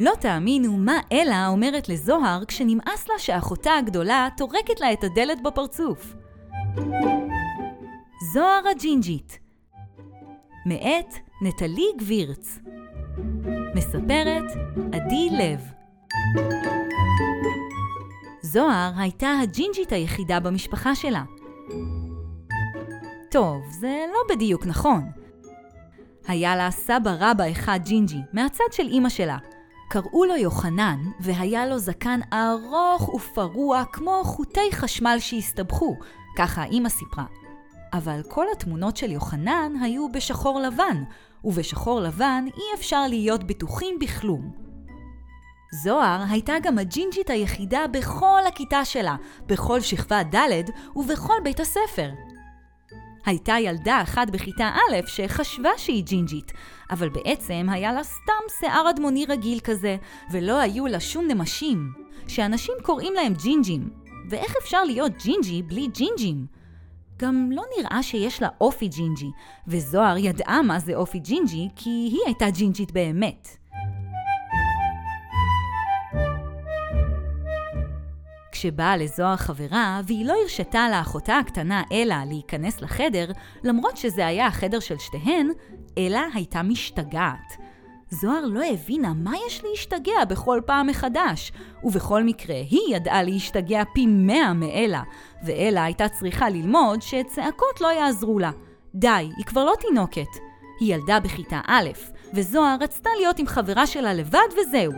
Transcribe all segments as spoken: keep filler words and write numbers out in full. לא תאמינו מה אלה אומרת לזוהר כשנמאס לה שאחותה הגדולה תורקת לה את הדלת בפרצוף. זהר הג'ינג'ית, מאת נטעלי גבירץ, מספרת עדי לב. זוהר הייתה הג'ינג'ית היחידה במשפחה שלה. טוב, זה לא בדיוק נכון. היה לה סבא רבא אחד ג'ינג'י מהצד של אמא שלה. קראו לו יוחנן, והיה לו זקן ארוך ופרוע כמו חוטי חשמל שהסתבכו, ככה אמא סיפרה. אבל כל התמונות של יוחנן היו בשחור לבן, ובשחור לבן אי אפשר להיות בטוחים בכלום. זוהר הייתה גם הג'ינג'ית היחידה בכל הכיתה שלה, בכל שכבה ד' ובכל בית הספר. הייתה ילדה אחת בכיתה א' שחשבה שהיא ג'ינג'ית, אבל בעצם היה לה סתם שיער אדמוני רגיל כזה, ולא היו לה שום נמשים, שאנשים קוראים להם ג'ינג'ים. ואיך אפשר להיות ג'ינג'י בלי ג'ינג'ים? גם לא נראה שיש לה אופי ג'ינג'י, וזוהר ידעה מה זה אופי ג'ינג'י כי היא הייתה ג'ינג'ית באמת. כשבאה לזוהר חברה והיא לא הרשתה לאחותה הקטנה אלה להיכנס לחדר, למרות שזה היה החדר של שתיהן, אלה הייתה משתגעת. זוהר לא הבינה מה יש להשתגע בכל פעם מחדש, ובכל מקרה היא ידעה להשתגע פי מאה מאלה, ואלה הייתה צריכה ללמוד שצעקות לא יעזרו לה. די, היא כבר לא תינוקת. היא ילדה בכיתה א', וזוהר רצתה להיות עם חברה שלה לבד וזהו.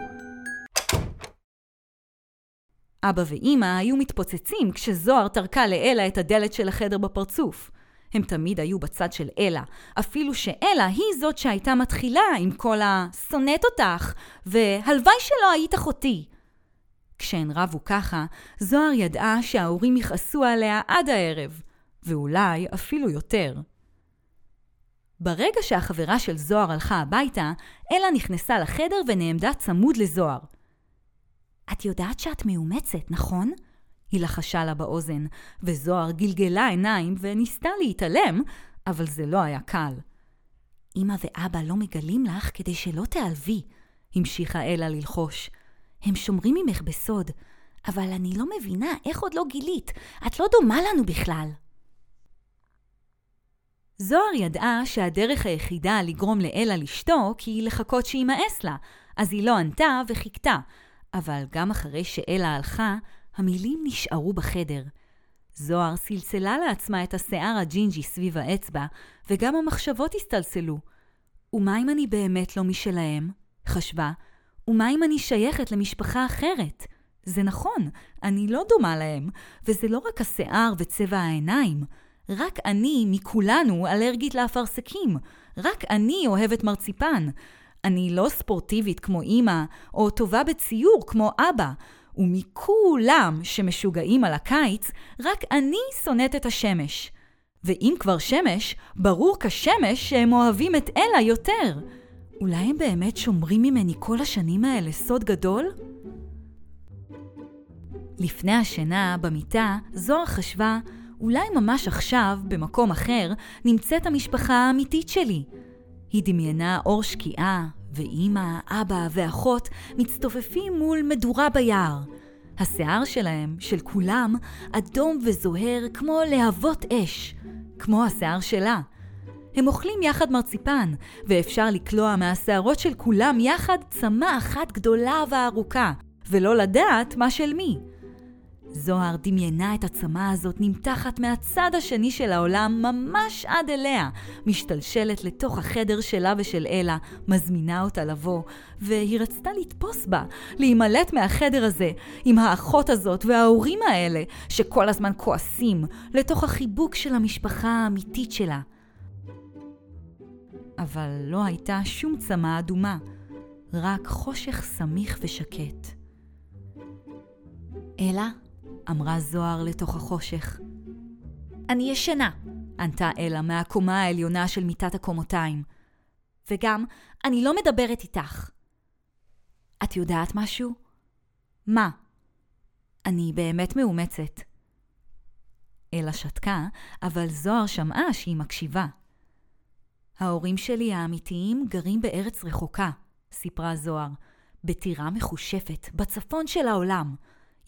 אבא ואמא היו מתפוצצים כשזוהר תרקה לאלה את הדלת של החדר בפרצוף. הם תמיד היו בצד של אלה, אפילו שאלה היא זאת שהייתה מתחילה עם כל השונאת אותך, והלוואי שלא היית אחותי. כשהן רבו ככה, זוהר ידעה שההורים יכעסו עליה עד הערב, ואולי אפילו יותר. ברגע שהחברה של זוהר הלכה הביתה, אלה נכנסה לחדר ונעמדה צמוד לזוהר. את יודעת שאת מאומצת, נכון? היא לחשה לה באוזן, וזוהר גלגלה עיניים וניסתה להתעלם, אבל זה לא היה קל. אמא ואבא לא מגלים לך כדי שלא תעלבי, המשיכה אלה ללחוש. הם שומרים ממך בסוד, אבל אני לא מבינה איך עוד לא גילית, את לא דומה לנו בכלל. זוהר ידעה שהדרך היחידה לגרום לאלה לשתוק היא לחכות שימאס לה, אז היא לא ענתה וחיכתה. אבל גם אחרי שאלה הלכה, המילים נשארו בחדר. זוהר סלסלה לעצמה את השיער הג'ינג'י סביב האצבע, וגם המחשבות הסתלסלו. ומה אם אני באמת לא משלהם? חשבה. ומה אם אני שייכת למשפחה אחרת? זה נכון, אני לא דומה להם, וזה לא רק השיער וצבע העיניים. רק אני מכולנו אלרגית לאפרסקים. רק אני אוהבת מרציפן. אני לא ספורטיבית כמו אמא, או טובה בציור כמו אבא, ומכולם שמשוגעים על הקיץ, רק אני שונאת את השמש. ואם כבר שמש, ברור כשמש שהם אוהבים את אלה יותר. אולי הם באמת שומרים ממני כל השנים האלה סוד גדול? לפני השינה, במיטה, זוהר חשבה, אולי ממש עכשיו, במקום אחר, נמצאת המשפחה האמיתית שלי. היא דמיינה אור שקיעה, ואמא, אבא ואחות מצטופפים מול מדורה ביער. השיער שלהם, של כולם, אדום וזוהר כמו להבות אש, כמו השיער שלה. הם אוכלים יחד מרציפן, ואפשר לקלוע מהשיערות של כולם יחד צמה אחת גדולה וארוכה, ולא לדעת מה של מי. זוהר דמיינה את הצמה הזאת נמתחת מהצד השני של העולם ממש עד אליה, משתלשלת לתוך החדר שלה ושל אלה, מזמינה אותה לבוא, והיא רצתה לתפוס בה, להימלט מהחדר הזה, עם האחות הזאת וההורים האלה, שכל הזמן כועסים, לתוך החיבוק של המשפחה האמיתית שלה. אבל לא הייתה שום צמה אדומה, רק חושך סמיך ושקט. אלה? אמרה זוהר לתוך החושך. אני ישנה, ענתה אלה מהקומה העליונה של מיטת הקומותיים. וגם, אני לא מדברת איתך. את יודעת משהו? מה? אני באמת מאומצת. אלה שתקה, אבל זוהר שמעה שהיא מקשיבה. ההורים שלי האמיתיים גרים בארץ רחוקה, סיפרה זוהר, בטירה מחושפת, בצפון של העולם.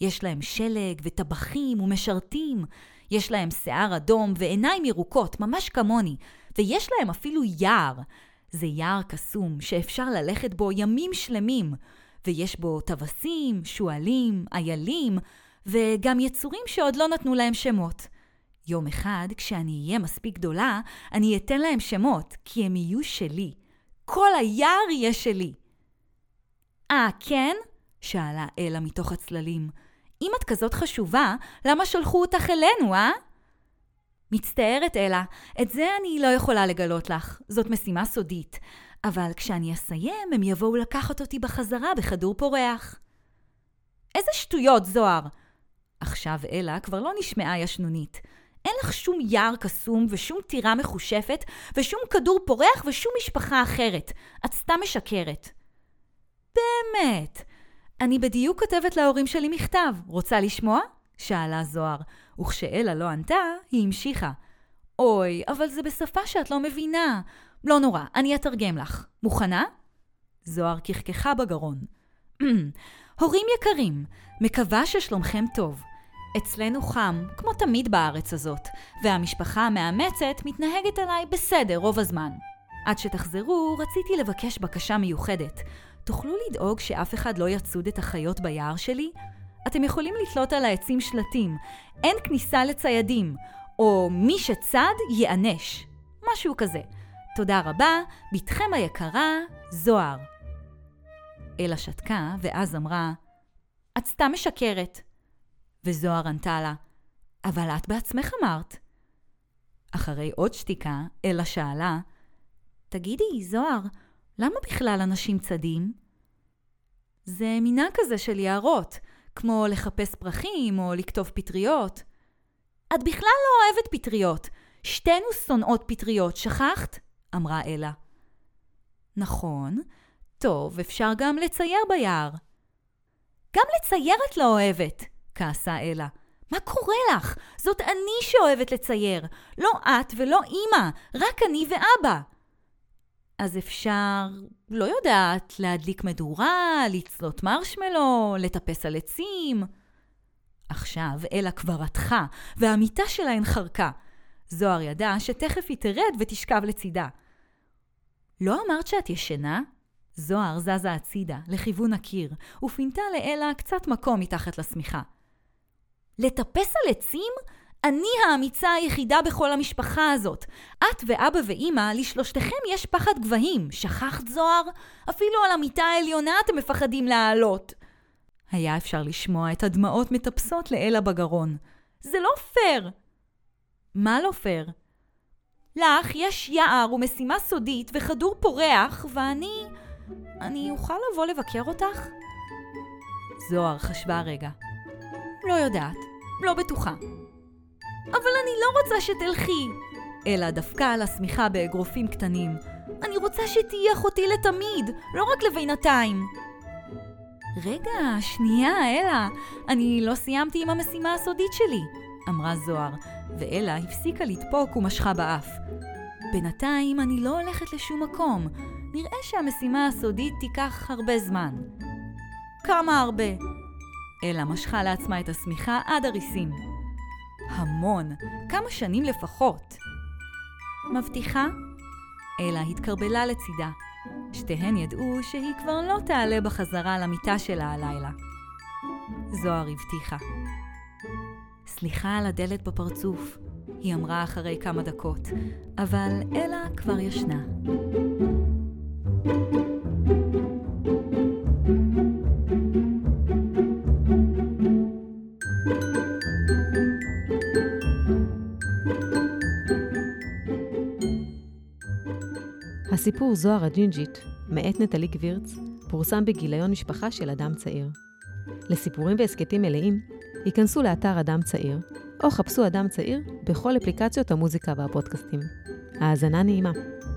יש להם שלג וטבחים ומשרתים, יש להם שיער אדום ועיניים ירוקות, ממש כמוני, ויש להם אפילו יער. זה יער קסום שאפשר ללכת בו ימים שלמים, ויש בו טווסים, שועלים, איילים, וגם יצורים שעוד לא נתנו להם שמות. יום אחד, כשאני אהיה מספיק גדולה, אני אתן להם שמות, כי הם יהיו שלי. כל היער יהיה שלי. אה, כן? שאלה אלה מתוך הצללים. אם את כזאת חשובה, למה שלחו אותך אלינו, אה? מצטערת אלה, את זה אני לא יכולה לגלות לך. זאת משימה סודית. אבל כשאני אסיים, הם יבואו לקחת אותי בחזרה בכדור פורח. איזה שטויות, זוהר! עכשיו אלה כבר לא נשמעה ישנונית. אין לך שום יער קסום ושום טירה מחושפת ושום כדור פורח ושום משפחה אחרת. את סתם משקרת. באמת! אני בדיוק כותבת להורים שלי מכתב. רוצה לשמוע? שאלה זוהר. וכשאלה לא ענתה, היא המשיכה. אוי, אבל זה בשפה שאת לא מבינה. לא נורא, אני אתרגם לך. מוכנה? זוהר כחכחה בגרון. הורים יקרים, מקווה ששלומכם טוב. אצלנו חם, כמו תמיד בארץ הזאת, והמשפחה המאמצת מתנהגת עליי בסדר רוב הזמן. עד שתחזרו, רציתי לבקש בקשה מיוחדת. תוכלו לדאוג שאף אחד לא יצוד את החיות ביער שלי? אתם יכולים לתלות על העצים שלטים. אין כניסה לציידים, או מי שצד יענש. משהו כזה. תודה רבה, בתכם היקרה, זוהר. אלה שתקה ואז אמרה, את סתם משקרת. וזוהר ענתה לה, אבל את בעצמך אמרת. אחרי עוד שתיקה, אלה שאלה, תגידי, זוהר, למה בכלל אנשים צדים? זה מינה כזה של יערות, כמו לחפש פרחים או לכתוב פטריות. את בכלל לא אוהבת פטריות. שתינו שונאות פטריות, שכחת? אמרה אלה. נכון, טוב, אפשר גם לצייר ביער. גם לצייר את לא אוהבת, כעסה אלה. מה קורה לך? זאת אני שאוהבת לצייר. לא את ולא אמא, רק אני ואבא. אז אפשר, לא יודעת, להדליק מדורה, לצלות מרשמלו, לטפס על עצים. עכשיו אלה כבר רתחה, והמיטה שלהן חרקה. זוהר ידע שתכף היא תרד ותשכב לצידה. לא אמרת שאת ישנה? זוהר זזה הצידה, לכיוון הקיר, ופינתה לאלה קצת מקום מתחת לסמיכה. לטפס על עצים? אני האמיצה היחידה בכל המשפחה הזאת. את ואבא ואמא, לשלושתכם יש פחד גבהים. שכחת זוהר? אפילו על המיטה העליונה אתם מפחדים לעלות. היה אפשר לשמוע את הדמעות מטפסות לאלה בגרון. זה לא פייר. מה לא פייר? לך יש יער ומשימה סודית וכדור פורח, ואני... אני אוכל לבוא לבקר אותך? זוהר חשבה רגע. לא יודעת, לא בטוחה. אבל אני לא רוצה שתלכי. אלה דפקה על הסמיכה באגרופים קטנים. אני רוצה שתהיה אחותי לתמיד, לא רק לבינתיים. רגע, שנייה, אלה. אני לא סיימתי עם המשימה הסודית שלי, אמרה זוהר, ואלה הפסיקה לדפוק ומשכה באף. בינתיים אני לא הולכת לשום מקום. נראה שהמשימה הסודית תיקח הרבה זמן. כמה הרבה? אלה משכה לעצמה את הסמיכה עד הריסים. המון, כמה שנים לפחות. מבטיחה? אלה התקרבלה לצידה. שתיהן ידעו שהיא כבר לא תעלה בחזרה למיטה שלה הלילה. זוהר הבטיחה. סליחה על הדלת בפרצוף, היא אמרה אחרי כמה דקות, אבל אלה כבר ישנה. הסיפור זהר הג'ינג'ית, מאת נטעלי גבירץ, פורסם בגיליון משפחה של אדם צעיר. לסיפורים והסקטים מלאים, ייכנסו לאתר אדם צעיר, או חפשו אדם צעיר בכל אפליקציות המוזיקה והפודקאסטים. האזנה נעימה.